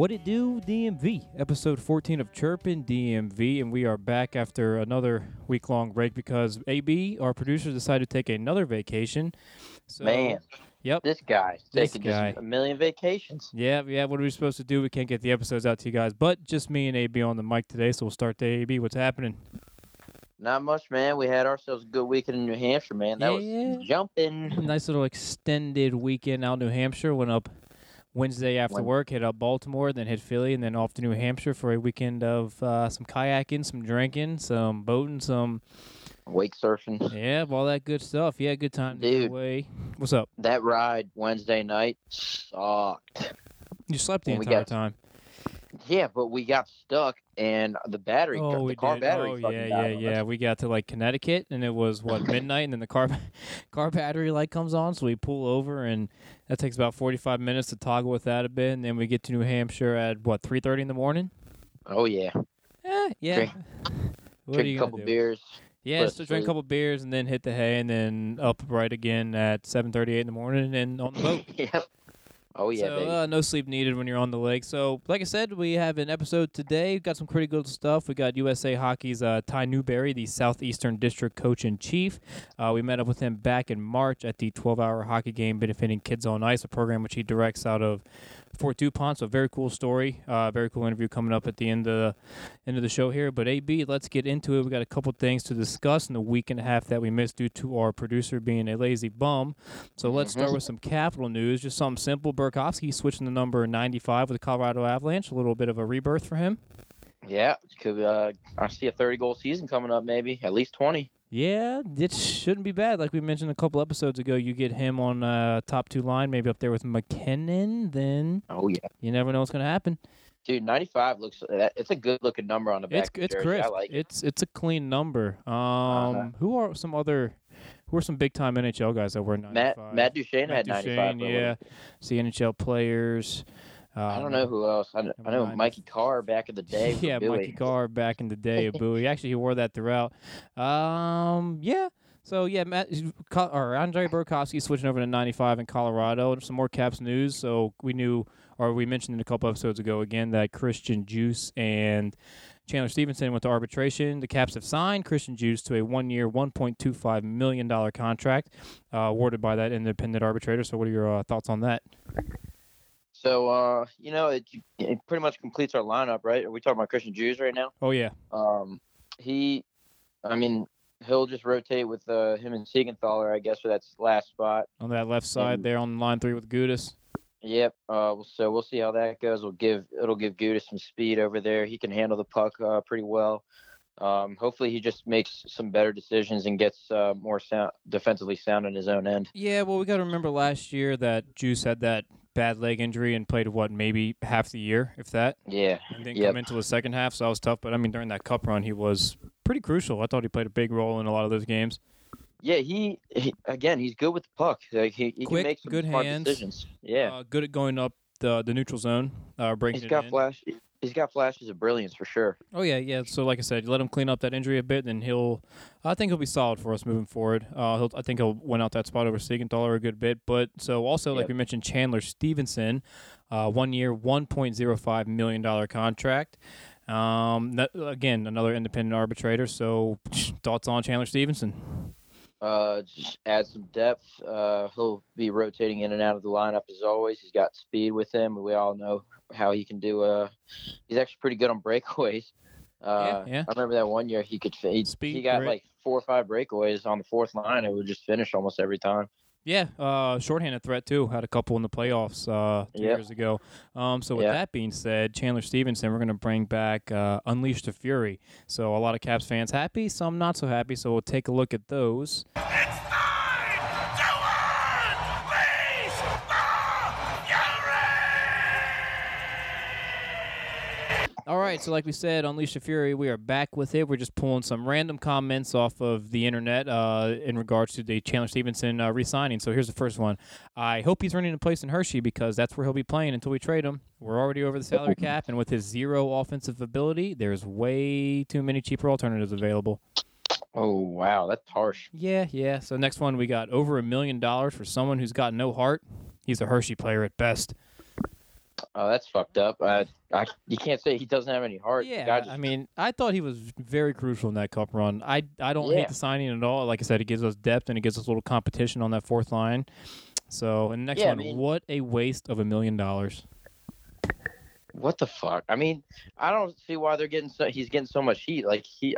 What It Do DMV, episode 14 of Chirpin' DMV, and we are back after another week-long break because AB, our producer, decided to take another vacation. So, man, yep, this guy's taking just a million vacations. Yeah, what are we supposed to do? We can't get the episodes out to you guys, but just me and AB on the mic today, so we'll start to AB. What's happening? Not much, man. We had ourselves a good weekend in New Hampshire, man. That was jumping. Nice little extended weekend out in New Hampshire. Went up Wednesday after work, hit up Baltimore, then hit Philly, and then off to New Hampshire for a weekend of some kayaking, some drinking, some boating, some wake surfing. Yeah, all that good stuff. Yeah, good time to get away. What's up? That ride Wednesday night sucked. You slept the entire time. Yeah, but we got stuck, and the battery, the car battery. Oh, yeah. We got to, like, Connecticut, and it was, midnight, and then the car battery light comes on, so we pull over, and that takes about 45 minutes to toggle with that a bit, and then we get to New Hampshire at, 3:30 in the morning? Oh, yeah. Yeah. Drink a couple beers. Yeah, so drink a couple beers, and then hit the hay, and then up right again at 7:38 in the morning, and on the boat. Yep. Oh, yeah, baby. No sleep needed when you're on the lake. So, like I said, we have an episode today. We've got some pretty good stuff. We got USA Hockey's Ty Newberry, the Southeastern District Coach-in-Chief. We met up with him back in March at the 12-hour hockey game benefiting Kids on Ice, a program which he directs out of Fort DuPont. So, very cool story. Very cool interview coming up at the end of the show here. But, AB, let's get into it. We got a couple things to discuss in the week and a half that we missed due to our producer being a lazy bum. So, let's start with some Capital news, just something simple. Burakovsky switching the number 95 with the Colorado Avalanche. A little bit of a rebirth for him. Yeah, could I see a 30-goal season coming up maybe, at least 20. Yeah, it shouldn't be bad. Like we mentioned a couple episodes ago, you get him on top two line, maybe up there with McKinnon, then you never know what's going to happen. Dude, 95 looks – it's a good-looking number on the back. It's crisp. I like it. It's a clean number. Who are some big-time NHL guys that were 95? Matt Duchene had 95. Yeah. See NHL players. I don't know who else. I know Mikey Carr back in the day. Yeah, Mikey Carr back in the day of Bowie. Actually, he wore that throughout. Yeah. So, yeah, Andre Burakovsky switching over to 95 in Colorado. Some more Caps news. So, we mentioned it a couple episodes ago again that Christian Djoos and Chandler Stephenson went to arbitration. The Caps have signed Christian Djoos to a one-year, $1.25 million contract awarded by that independent arbitrator. So what are your thoughts on that? So, it pretty much completes our lineup, right? Are we talking about Christian Djoos right now? Oh, yeah. He'll just rotate with him and Siegenthaler, I guess, for that last spot. On that left side there on line three with Gudas. Yep. So we'll see how that goes. It'll give Gudas some speed over there. He can handle the puck pretty well. Hopefully he just makes some better decisions and gets more sound, defensively sound on his own end. Yeah, well, we got to remember last year that Djoos had that bad leg injury and played, maybe half the year, if that? Yeah. And didn't come into the second half, so that was tough. But, during that cup run, he was pretty crucial. I thought he played a big role in a lot of those games. Yeah, he's good with the puck. Like he quick, can make some good smart hands. Decisions. Yeah, good at going up the neutral zone. Bringing he's got in. Flash. He's got flashes of brilliance for sure. Oh yeah. So like I said, let him clean up that injury a bit, and I think he'll be solid for us moving forward. I think he'll win out that spot over Siegenthaler a good bit. But so also like we mentioned, Chandler Stephenson, 1 year, $1.05 million contract. Again, another independent arbitrator. So thoughts on Chandler Stephenson? Just add some depth. He'll be rotating in and out of the lineup as always. He's got speed with him. We all know how he can do. He's actually pretty good on breakaways. I remember that 1 year he got like 4 or 5 breakaways on the fourth line and would just finish almost every time. Yeah, shorthanded threat too. Had a couple in the playoffs 2 years ago. With that being said, Chandler Stephenson, we're going to bring back Unleash the Fury. So a lot of Caps fans happy, some not so happy. So we'll take a look at those. It's time to unleash the Fury! All right, so like we said, Unleash the Fury, we are back with it. We're just pulling some random comments off of the internet in regards to the Chandler Stephenson re-signing. So here's the first one. I hope he's running a place in Hershey because that's where he'll be playing until we trade him. We're already over the salary cap, and with his zero offensive ability, there's way too many cheaper alternatives available. Oh, wow, that's harsh. Yeah. So next one, we got over $1 million for someone who's got no heart. He's a Hershey player at best. Oh, that's fucked up. You can't say he doesn't have any heart. Yeah, I mean, I thought he was very crucial in that Cup run. I don't hate the signing at all. Like I said, it gives us depth and it gives us a little competition on that fourth line. So, and the next one, I mean, what a waste of $1 million. What the fuck? I mean, I don't see why they're getting he's getting so much heat. Like he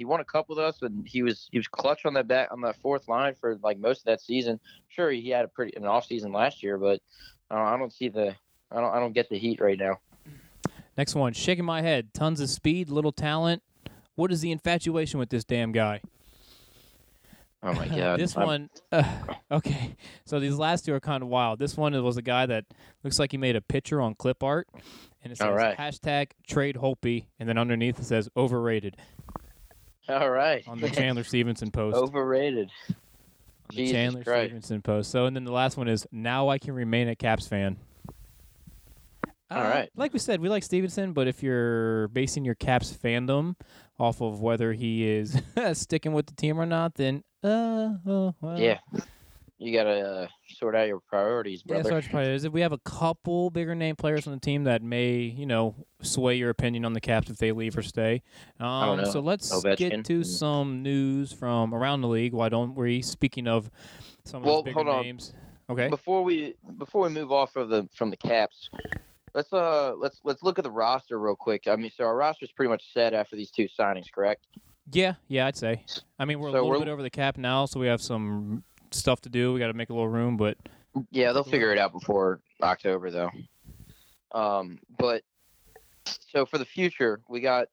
won a cup with us, and he was clutch on that fourth line for like most of that season. Sure, he had an off season last year, but I don't get the heat right now. Next one, shaking my head. Tons of speed, little talent. What is the infatuation with this damn guy? Oh my God! Okay. So these last two are kind of wild. This one was a guy that looks like he made a picture on clip art, and it says # trade Holtby, and then underneath it says overrated. All right. On the Chandler Stephenson post. Overrated. On the Chandler Stephenson post. So, and then the last one is now I can remain a Caps fan. All right. Like we said, we like Stevenson, but if you're basing your Caps fandom off of whether he is sticking with the team or not, then yeah, you gotta sort out your priorities, brother. Yeah, priorities. We have a couple bigger name players on the team that may, sway your opinion on the Caps if they leave or stay. I don't know. So let's get to some news from around the league. Why don't we? Speaking of some of those bigger names, okay. Before we move off of from the Caps. Let's look at the roster real quick. I mean, so our roster's pretty much set after these two signings, correct? Yeah, I'd say. I mean, we're a little bit over the cap now, so we have some stuff to do. We got to make a little room, but yeah, they'll figure it out before October, though. But so for the future, we got.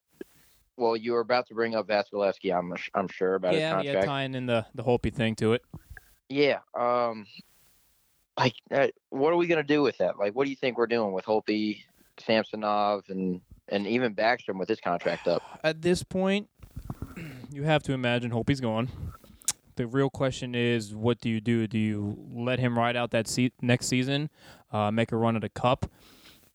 Well, you were about to bring up Vasilevsky. I'm sure about his contract. Yeah, tying in the Holtby thing to it. Yeah. Like, what are we going to do with that? Like, what do you think we're doing with Holtby, Samsonov, and even Backstrom with his contract up? At this point, you have to imagine Holtby's gone. The real question is, what do you do? Do you let him ride out that next season, make a run at a cup,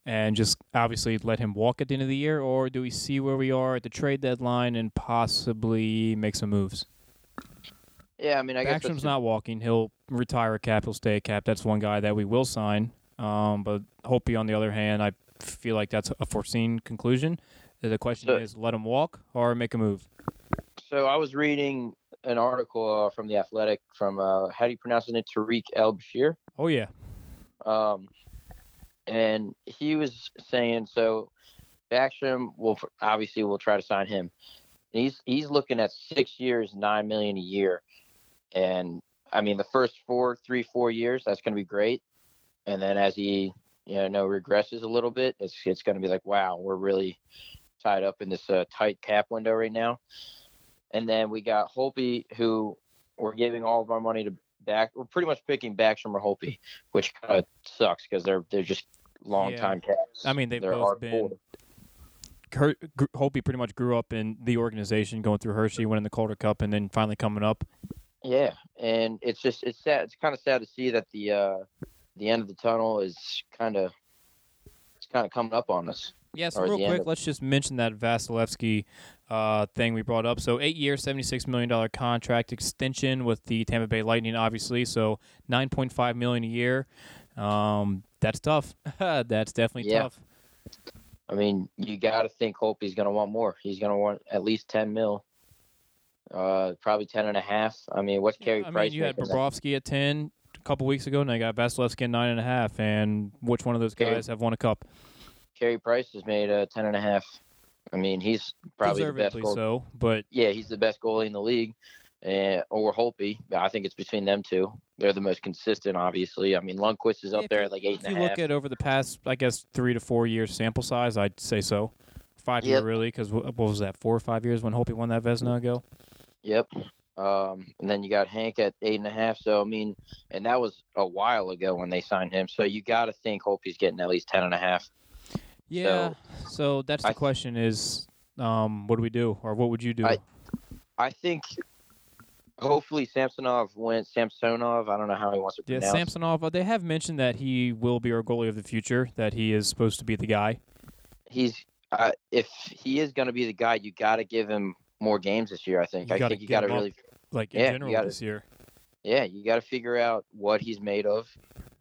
and just obviously let him walk at the end of the year? Or do we see where we are at the trade deadline and possibly make some moves? Yeah, I mean, I guess Backstrom's not walking. He'll retire a cap. He'll stay a cap. That's one guy that we will sign. But Holtby, on the other hand, I feel like that's a foreseen conclusion. The question is, let him walk or make a move. So I was reading an article from The Athletic from, how do you pronounce it, Tariq El-Bashir? Oh, yeah. And he was saying, so Backstrom will try to sign him. He's looking at 6 years, $9 million a year. And I mean, the first 4 years, that's going to be great. And then as he, regresses a little bit, it's going to be like, wow, we're really tied up in this tight cap window right now. And then we got Holtby, who we're giving all of our money to back. We're pretty much picking Backstrom or Holtby, which kind of sucks because they're just long time caps. I mean, they're both been. Holtby pretty much grew up in the organization, going through Hershey, winning the Calder Cup, and then finally coming up. Yeah, and it's just it's sad. It's kind of sad to see that the end of the tunnel is kind of coming up on us. Yeah, so real quick, let's just mention that Vasilevsky thing we brought up. So 8 year, $76 million contract extension with the Tampa Bay Lightning, obviously. So $9.5 million a year. That's tough. That's definitely tough. I mean, you got to think Holtby's going to want more. He's going to want at least $10 million, probably 10.5. I mean, what's Carey Price? You had Burakovsky at 10 a couple weeks ago, and I got Vasilevsky at 9.5. And which one of those guys have won a cup? Carey Price has made 10.5. I mean, he's probably the best goalie. So, but yeah, he's the best goalie in the league, or Holtby. I think it's between them two. They're the most consistent, obviously. I mean, Lundqvist is up there at like 8.5. If you look at over the past, I guess, 3 to 4 years sample size, I'd say so. 5 year really, because what was that, 4 or 5 years when Holtby won that Vezina go? Yep. And then you got Hank at 8.5. So, I mean, and that was a while ago when they signed him. So you got to think Holtby's getting at least 10.5. Yeah, so that's the question is, what do we do, or what would you do? I think hopefully Samsonov, I don't know how he wants to pronounce it. Yeah, Samsonov, they have mentioned that he will be our goalie of the future, that he is supposed to be the guy. If he is going to be the guy, you got to give him more games this year, I think. I think you got to really – like in general this year. Yeah, you got to figure out what he's made of,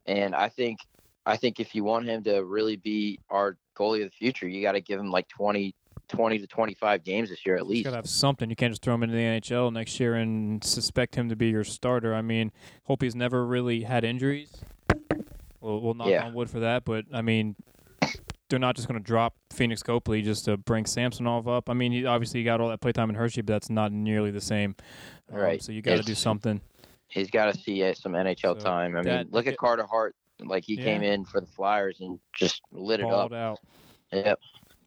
and I think – I think if you want him to really be our goalie of the future, you got to give him like 20 to 25 games this year at least. He's got to have something. You can't just throw him into the NHL next year and suspect him to be your starter. I mean, hope he's never really had injuries. We'll knock on wood for that, but, I mean, they're not just going to drop Phoenix Copley just to bring Samsonov up. I mean, he obviously got all that playtime in Hershey, but that's not nearly the same. Right. So you got to do something. He's got to see some NHL time. I mean, look at Carter Hart. Like, he came in for the Flyers and just lit it up. Balled out. Yep.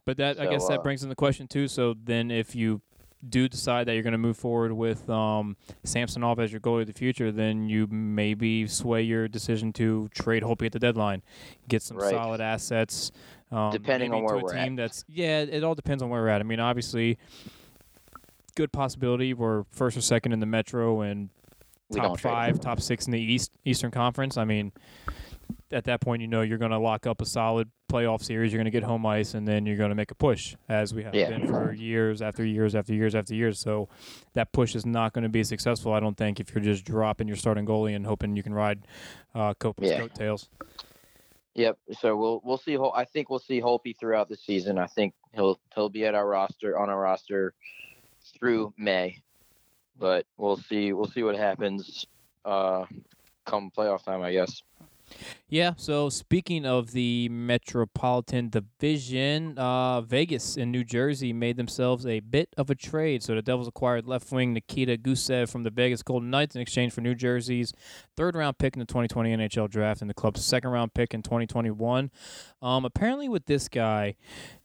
But that, so, I guess that brings in the question, too. So then if you do decide that you're going to move forward with Samsonov as your goalie of the future, then you maybe sway your decision to trade Holtby at the deadline, get some solid assets. Depending on where we're at. It all depends on where we're at. I mean, obviously, good possibility we're first or second in the Metro and top 6 in the Eastern Conference. I mean, at that point, you know you're going to lock up a solid playoff series. You're going to get home ice, and then you're going to make a push, as we have been for years after years after years after years. So that push is not going to be successful, I don't think, if you're just dropping your starting goalie and hoping you can ride Copa's coattails. Yep. So we'll see. I think we'll see Holtby throughout the season. I think he'll be at our roster through May, but we'll see what happens come playoff time, I guess. Yeah, so speaking of the Metropolitan Division, Vegas and New Jersey made themselves a bit of a trade. So the Devils acquired left wing Nikita Gusev from the Vegas Golden Knights in exchange for New Jersey's third-round pick in the 2020 NHL Draft and the club's second-round pick in 2021. Apparently with this guy,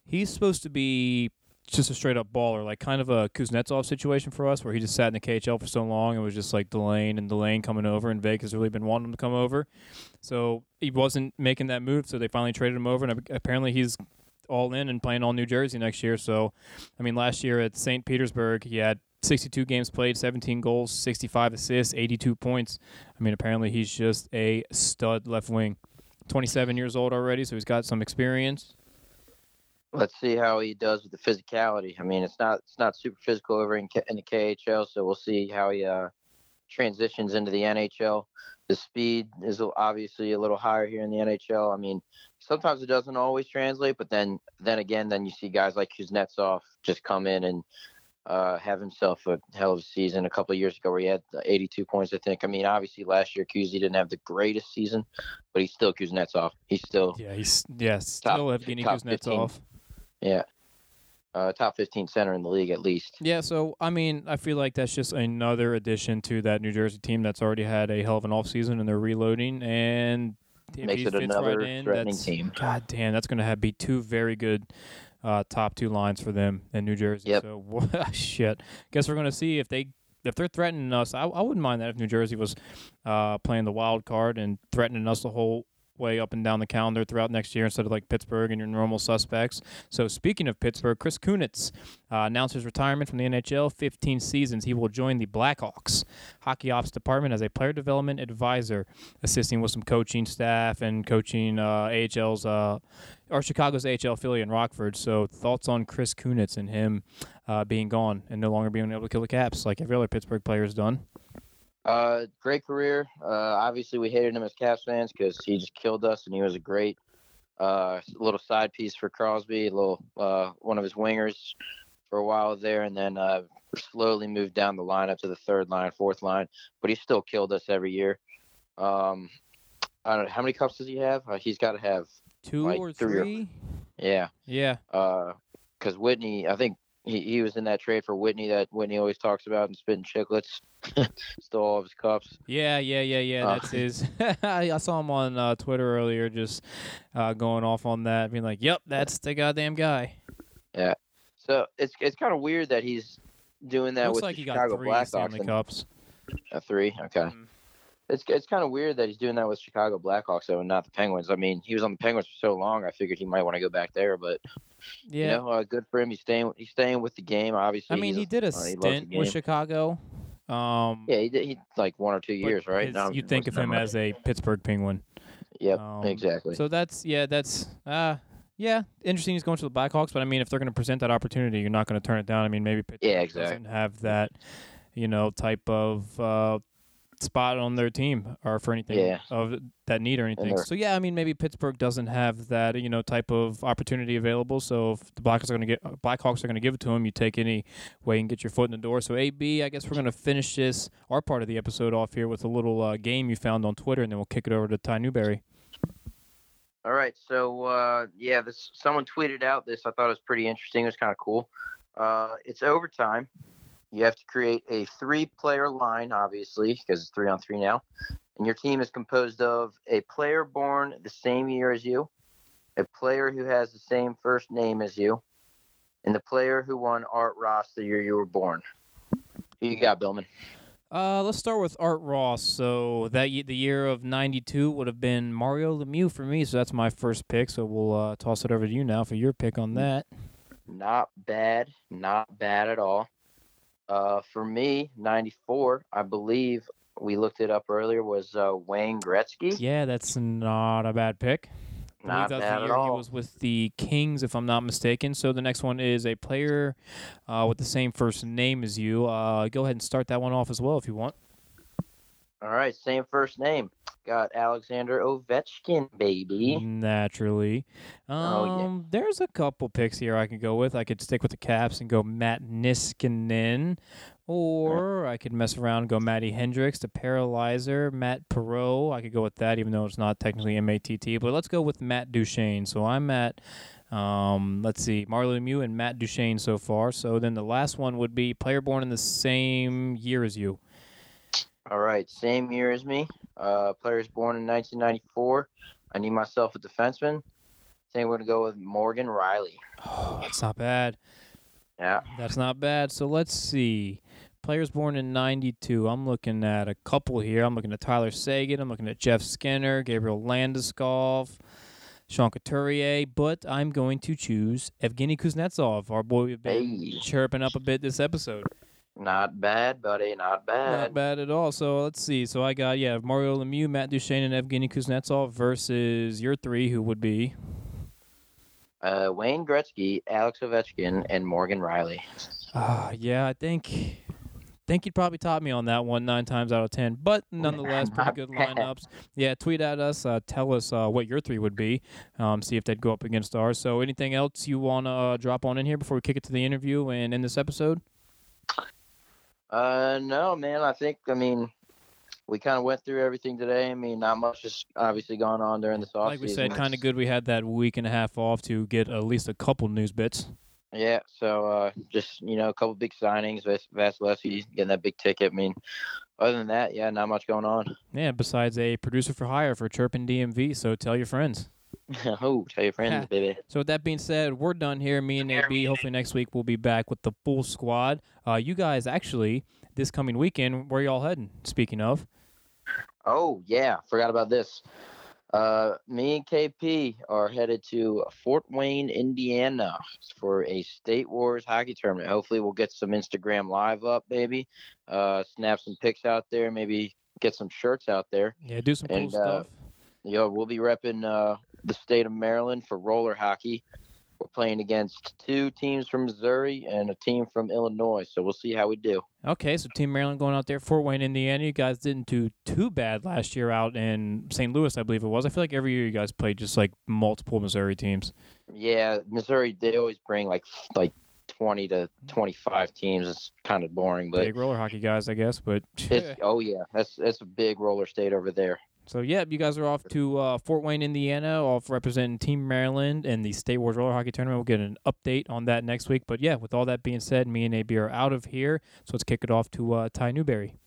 he's supposed to be just a straight-up baller, like kind of a Kuznetsov situation for us where he just sat in the KHL for so long and was just like Delane coming over, and Vegas really been wanting him to come over. So he wasn't making that move, so they finally traded him over, and apparently he's all in and playing all New Jersey next year. So, I mean, last year at St. Petersburg, he had 62 games played, 17 goals, 65 assists, 82 points. I mean, apparently he's just a stud left wing. 27 years old already, so he's got some experience. Let's see how he does with the physicality. I mean, it's not super physical over in the KHL, so we'll see how he transitions into the NHL. The speed is obviously a little higher here in the NHL. I mean, sometimes it doesn't always translate, but then again, you see guys like Kuznetsov just come in and have himself a hell of a season a couple of years ago where he had 82 points, I think. I mean, obviously last year Kuzi didn't have the greatest season, but he's still Kuznetsov. He's still still Evgeny Kuznetsov. 15. Yeah. Top 15 center in the league at least. Yeah, so, I mean, I feel like that's just another addition to that New Jersey team that's already had a hell of an offseason and they're reloading. And if makes he it fits another right in, threatening team. God damn, that's going to be two very good top two lines for them in New Jersey. Yep. So, shit. Guess we're going to see if they're threatening us. I wouldn't mind that if New Jersey was playing the wild card and threatening us the whole way up and down the calendar throughout next year instead of like Pittsburgh and your normal suspects. So speaking of Pittsburgh, Chris Kunitz announced his retirement from the NHL, 15 seasons. He will join the Blackhawks Hockey Ops Department as a player development advisor, assisting with some coaching staff and coaching Chicago's AHL affiliate in Rockford. So thoughts on Chris Kunitz and him being gone and no longer being able to kill the Caps like every other Pittsburgh player has done? Great career. Obviously, we hated him as Caps fans because he just killed us, and he was a great little side piece for Crosby, a little one of his wingers for a while there, and then slowly moved down the lineup to the third line, fourth line. But he still killed us every year. I don't know, how many cups does he have? He's got to have two like, or three. Yeah. Yeah. Because Whitney, I think. He was in that trade for Whitney that Whitney always talks about and spitting chiclets. Stole all of his cups. Yeah. That's his. I saw him on Twitter earlier just going off on that, being like, yep, that's the goddamn guy. Yeah. So it's kind of weird that he's doing that with like the Chicago Blackhawks. Looks like he got three Stanley Cups. Three? Okay. Mm-hmm. It's kind of weird that he's doing that with Chicago Blackhawks, though, and not the Penguins. I mean, he was on the Penguins for so long, I figured he might want to go back there, but, yeah. You know, good for him. He's staying with the game, obviously. I mean, he did a stint with Chicago. He did like 1 or 2 years, right? You think of him as a Pittsburgh Penguin. Yep, exactly. So that's interesting he's going to the Blackhawks, but, I mean, if they're going to present that opportunity, you're not going to turn it down. I mean, maybe Pittsburgh doesn't have that, you know, type of spot on their team or for anything of that need or anything. So, yeah, I mean, maybe Pittsburgh doesn't have that, you know, type of opportunity available. So if the Blackhawks are going to give it to him, you take any way and get your foot in the door. So, AB, I guess we're going to finish this, our part of the episode off here with a little game you found on Twitter, and then we'll kick it over to Ty Newberry. All right. So, yeah, this someone tweeted out this. I thought it was pretty interesting. It was kind of cool. It's overtime. You have to create a three-player line, obviously, because it's 3-on-3 now. And your team is composed of a player born the same year as you, a player who has the same first name as you, and the player who won Art Ross the year you were born. Who you got, Billman? Let's start with Art Ross. So that the year of 92 would have been Mario Lemieux for me, so that's my first pick. So we'll toss it over to you now for your pick on that. Not bad. Not bad at all. For me, 94, I believe we looked it up earlier, was Wayne Gretzky. Yeah, that's not a bad pick. Not bad at all. He was with the Kings, if I'm not mistaken. So the next one is a player with the same first name as you. Go ahead and start that one off as well if you want. All right, same first name. Got Alexander Ovechkin, baby. Naturally. There's a couple picks here I can go with. I could stick with the Caps and go Matt Niskanen. Or I could mess around and go Matty Hendricks, the Paralyzer, Matt Perreault. I could go with that, even though it's not technically M-A-T-T. But let's go with Matt Duchene. So I'm at, let's see, Mario Lemieux and Matt Duchene so far. So then the last one would be player born in the same year as you. All right, same year as me. Players born in 1994. I need myself a defenseman. I think we're going to go with Morgan Rielly. Oh, that's not bad. Yeah. That's not bad. So let's see. Players born in 92. I'm looking at a couple here. I'm looking at Tyler Seguin. I'm looking at Jeff Skinner, Gabriel Landeskog, Sean Couturier, but I'm going to choose Evgeny Kuznetsov. Our boy we've been chirping up a bit this episode. Not bad, buddy. Not bad. Not bad at all. So let's see. So I got, Mario Lemieux, Matt Duchene, and Evgeny Kuznetsov versus your three, who would be? Wayne Gretzky, Alex Ovechkin, and Morgan Rielly. Yeah, I think you'd probably top me on that one 9 times out of 10, but nonetheless, pretty good lineups. Yeah, tweet at us. Tell us what your three would be. See if they'd go up against ours. So anything else you want to drop on in here before we kick it to the interview and end this episode? No, man, I mean, we kind of went through everything today. I mean, not much has obviously gone on during this offseason. Like we said, kind of good we had that week and a half off to get at least a couple news bits. Yeah, so just, a couple big signings. Vasilevsky getting that big ticket. I mean, other than that, not much going on. Yeah, besides a producer for hire for Chirpin' DMV, so tell your friends. Oh, tell your friends, baby. So with that being said, we're done here. Me and AB, hopefully next week we'll be back with the full squad. You guys, actually, this coming weekend, where y'all heading, speaking of? Oh, yeah, forgot about this. Me and KP are headed to Fort Wayne, Indiana for a State Wars hockey tournament. Hopefully we'll get some Instagram live up, baby. Snap some pics out there, maybe get some shirts out there. Yeah, do some cool stuff. We'll be repping the state of Maryland for roller hockey. We're playing against 2 teams from Missouri and a team from Illinois, so we'll see how we do. Okay, so Team Maryland going out there, Fort Wayne, Indiana. You guys didn't do too bad last year out in St. Louis, I believe it was. I feel like every year you guys play just, like, multiple Missouri teams. Yeah, Missouri, they always bring, like 20 to 25 teams. It's kind of boring. But big roller hockey guys, I guess. But that's a big roller state over there. So, you guys are off to Fort Wayne, Indiana, off representing Team Maryland and the State Wars Roller Hockey Tournament. We'll get an update on that next week. But, with all that being said, me and AB are out of here. So let's kick it off to Ty Newberry.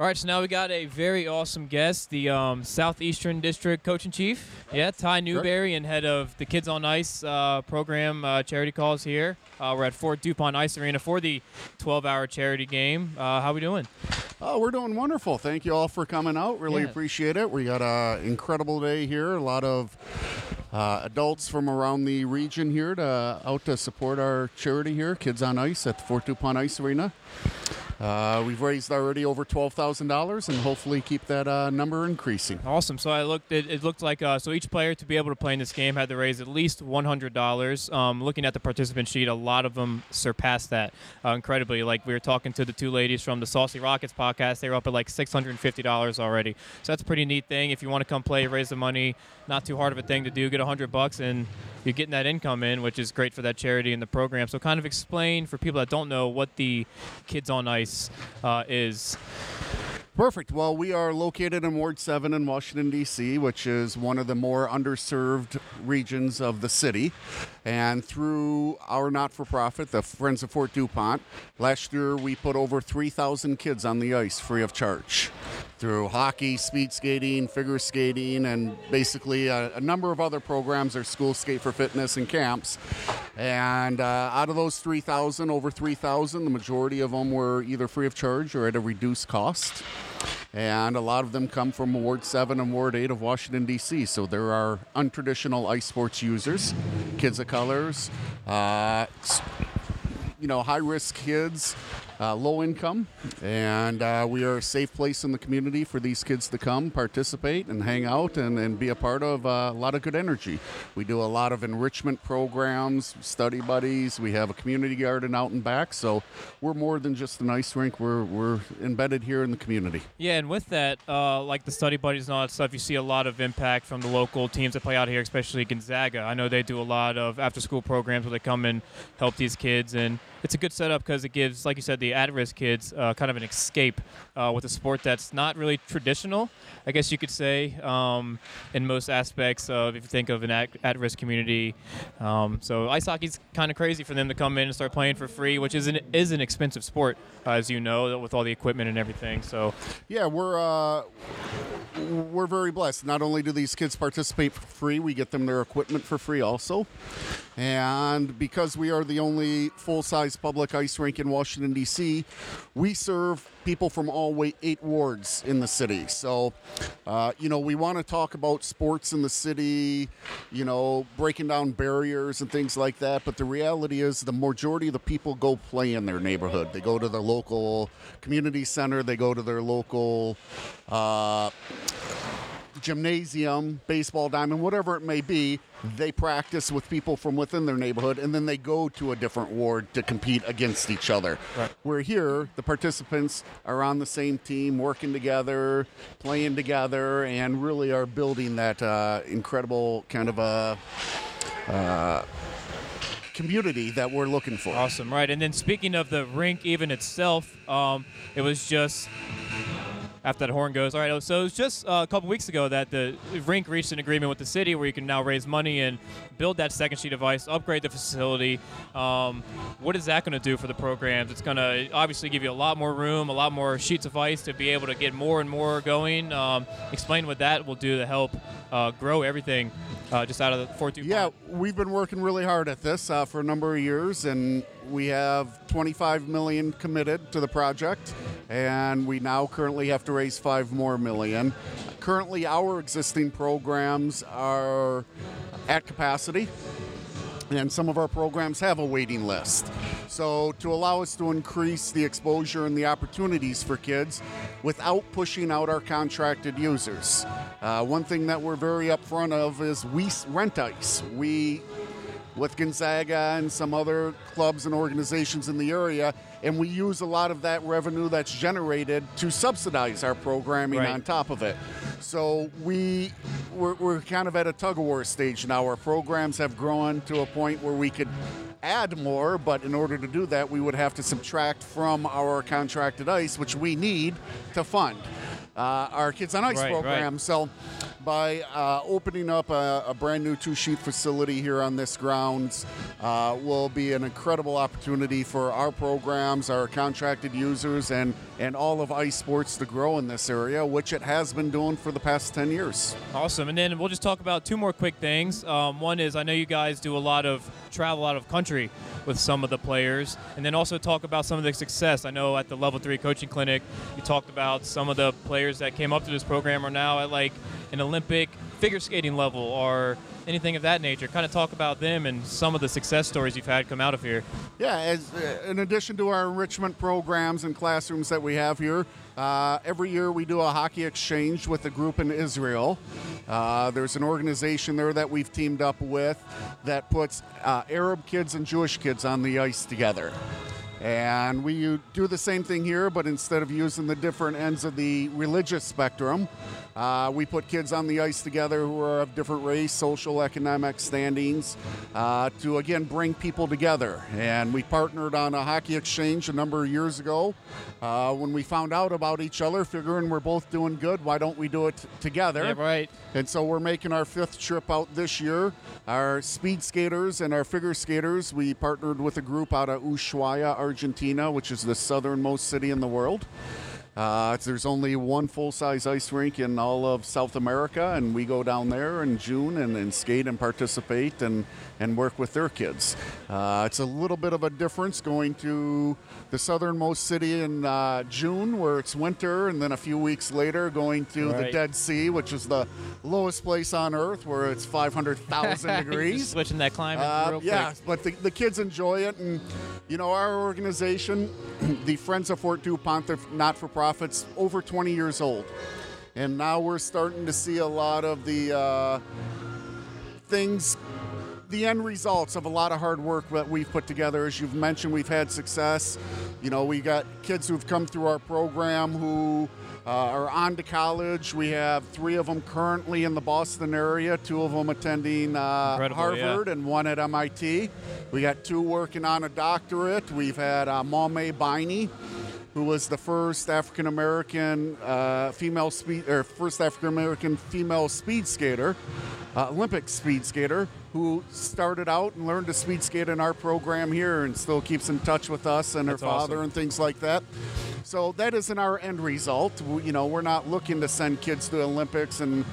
All right, so now we got a very awesome guest, the Southeastern District Coach-in-Chief. Yeah, Ty Newberry and head of the Kids on Ice program, charity calls here. We're at Fort DuPont Ice Arena for the 12-hour charity game. How we doing? Oh, we're doing wonderful. Thank you all for coming out. Really appreciate it. We got an incredible day here. A lot of adults from around the region here out to support our charity here, Kids on Ice, at the Fort DuPont Ice Arena. We've raised already over $12,000 and hopefully keep that number increasing. Awesome. So I looked. It looked like so each player to be able to play in this game had to raise at least $100. Looking at the participant sheet, a lot of them surpassed that incredibly. Like we were talking to the two ladies from the Saucy Rockets podcast. They were up at like $650 already. So that's a pretty neat thing. If you want to come play, raise the money, not too hard of a thing to do. Get $100 and you're getting that income in, which is great for that charity and the program. So kind of explain for people that don't know what the Kids on Ice is. Perfect. Well, we are located in Ward 7 in Washington, D.C., which is one of the more underserved regions of the city. And through our not-for-profit, the Friends of Fort DuPont, last year we put over 3,000 kids on the ice free of charge through hockey, speed skating, figure skating, and basically a number of other programs or school skate for fitness and camps. And out of those 3,000, over 3,000, the majority of them were either free of charge or at a reduced cost. And a lot of them come from Ward 7 and Ward 8 of Washington, D.C. So there are untraditional ice sports users, kids of colors, high-risk kids, low income, and we are a safe place in the community for these kids to come participate and hang out and be a part of a lot of good energy. We do a lot of enrichment programs, study buddies. We have a community garden out and back, so we're more than just an ice rink. We're embedded here in the community. Yeah, and with that, like the study buddies and all that stuff, you see a lot of impact from the local teams that play out here, especially Gonzaga. I know they do a lot of after-school programs where they come and help these kids, and it's a good setup because it gives, like you said, the at-risk kids kind of an escape with a sport that's not really traditional, I guess you could say, in most aspects of if you think of an at-risk community. So ice hockey's kind of crazy for them to come in and start playing for free, which is an expensive sport, as you know, with all the equipment and everything. So yeah, we're very blessed. Not only do these kids participate for free, we get them their equipment for free also. And because we are the only full-size public ice rink in Washington, D.C., we serve people from all 8 wards in the city. So, we want to talk about sports in the city, breaking down barriers and things like that. But the reality is the majority of the people go play in their neighborhood. They go to their local community center. They go to their local gymnasium, baseball diamond, whatever it may be. They practice with people from within their neighborhood, and then they go to a different ward to compete against each other. Right. We're here, the participants are on the same team, working together, playing together, and really are building that incredible kind of community that we're looking for. Awesome, right. And then speaking of the rink even itself, it was just... After that horn goes, all right, so it was just a couple weeks ago that the rink reached an agreement with the city where you can now raise money and build that second sheet of ice, upgrade the facility. What is that going to do for the programs? It's going to obviously give you a lot more room, a lot more sheets of ice to be able to get more and more going. Explain what that will do to help grow everything just out of the Fort DuPont. Yeah, we've been working really hard at this for a number of years, and we have $25 million committed to the project, and we now currently have to raise $5 million. Currently, our existing programs are at capacity, and some of our programs have a waiting list. So to allow us to increase the exposure and the opportunities for kids without pushing out our contracted users. One thing that we're very upfront of is we rent ice. We, with Gonzaga and some other clubs and organizations in the area, and we use a lot of that revenue that's generated to subsidize our programming on top of it. So we're kind of at a tug-of-war stage now. Our programs have grown to a point where we could add more, but in order to do that, we would have to subtract from our contracted ice, which we need to fund our Kids on Ice program. Right. So by opening up a brand new two-sheet facility here on this grounds will be an incredible opportunity for our programs, our contracted users, and all of ice sports to grow in this area, which it has been doing for the past 10 years. Awesome. And then we'll just talk about two more quick things. One is I know you guys do a lot of travel out of country with some of the players, and then also talk about some of the success. I know at the Level 3 Coaching Clinic, you talked about some of the players that came up to this program are now at like an Olympic figure skating level or anything of that nature. Kind of talk about them and some of the success stories you've had come out of here. Yeah, in addition to our enrichment programs and classrooms that we have here, every year we do a hockey exchange with a group in Israel. There's an organization there that we've teamed up with that puts Arab kids and Jewish kids on the ice together. And we do the same thing here, but instead of using the different ends of the religious spectrum, we put kids on the ice together who are of different race, social, economic standings to, again, bring people together. And we partnered on a hockey exchange a number of years ago. When we found out about each other, figuring we're both doing good, why don't we do it together? Yeah, right. And so we're making our 5th trip out this year. Our speed skaters and our figure skaters, we partnered with a group out of Ushuaia, Argentina, which is the southernmost city in the world. There's only one full-size ice rink in all of South America, and we go down there in June and skate and participate and work with their kids. It's a little bit of a difference going to the southernmost city in June, where it's winter, and then a few weeks later going to the Dead Sea, which is the lowest place on Earth, where it's 500,000 degrees. Switching that climate real quick. Yeah, but the kids enjoy it, and you know, our organization, the Friends of Fort DuPont, they're not-for-profit, over 20 years old, and now we're starting to see a lot of the things, the end results of a lot of hard work that we've put together. As you've mentioned, we've had success. You know, we got kids who've come through our program who are on to college. We have 3 of them currently in the Boston area, 2 of them attending Harvard and 1 at MIT. We got 2 working on a doctorate. We've had Maumee Biney, who was the first African-American female speed skater, Olympic speed skater, who started out and learned to speed skate in our program here and still keeps in touch with us and her father and things like that. So that isn't our end result. We, you know, we're not looking to send kids to the Olympics, and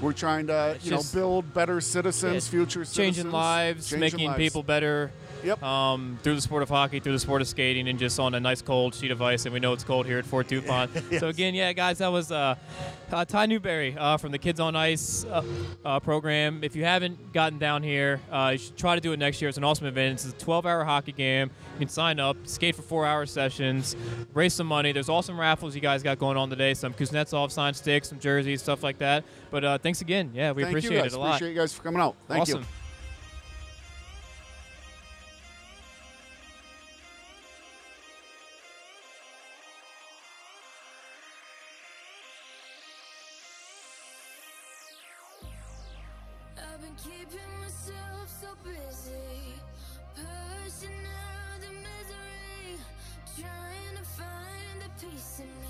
we're trying to build better citizens, future citizens. Changing lives, making people better. Yep. Through the sport of hockey, through the sport of skating, and just on a nice cold sheet of ice. And we know it's cold here at Fort DuPont. Yes. So again, yeah, guys, that was Ty Newberry from the Kids on Ice program. If you haven't gotten down here, you should try to do it next year. It's an awesome event. It's a 12-hour hockey game. You can sign up, skate for 4-hour sessions, raise some money. There's awesome raffles you guys got going on today. Some Kuznetsov signed sticks, some jerseys, stuff like that. But thanks again. Yeah, we appreciate it a lot. Appreciate you guys for coming out. Thank you. Awesome. Keeping myself so busy, pushing out the misery, trying to find the peace in me.